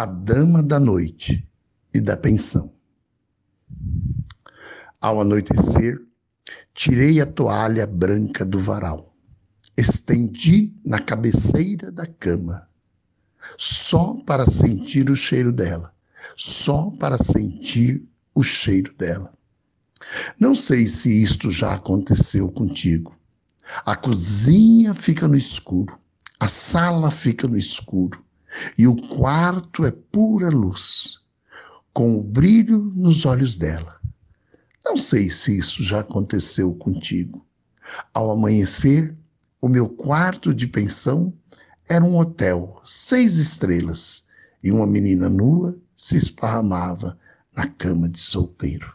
a dama da noite e da pensão. Ao anoitecer, tirei a toalha branca do varal, estendi na cabeceira da cama, só para sentir o cheiro dela, Não sei se isto já aconteceu contigo. A cozinha fica no escuro, a sala fica no escuro e o quarto é pura luz, com o brilho nos olhos dela. Não sei se isso já aconteceu contigo. Ao amanhecer, o meu quarto de pensão era um hotel, 6 estrelas, e uma menina nua se esparramava na cama de solteiro.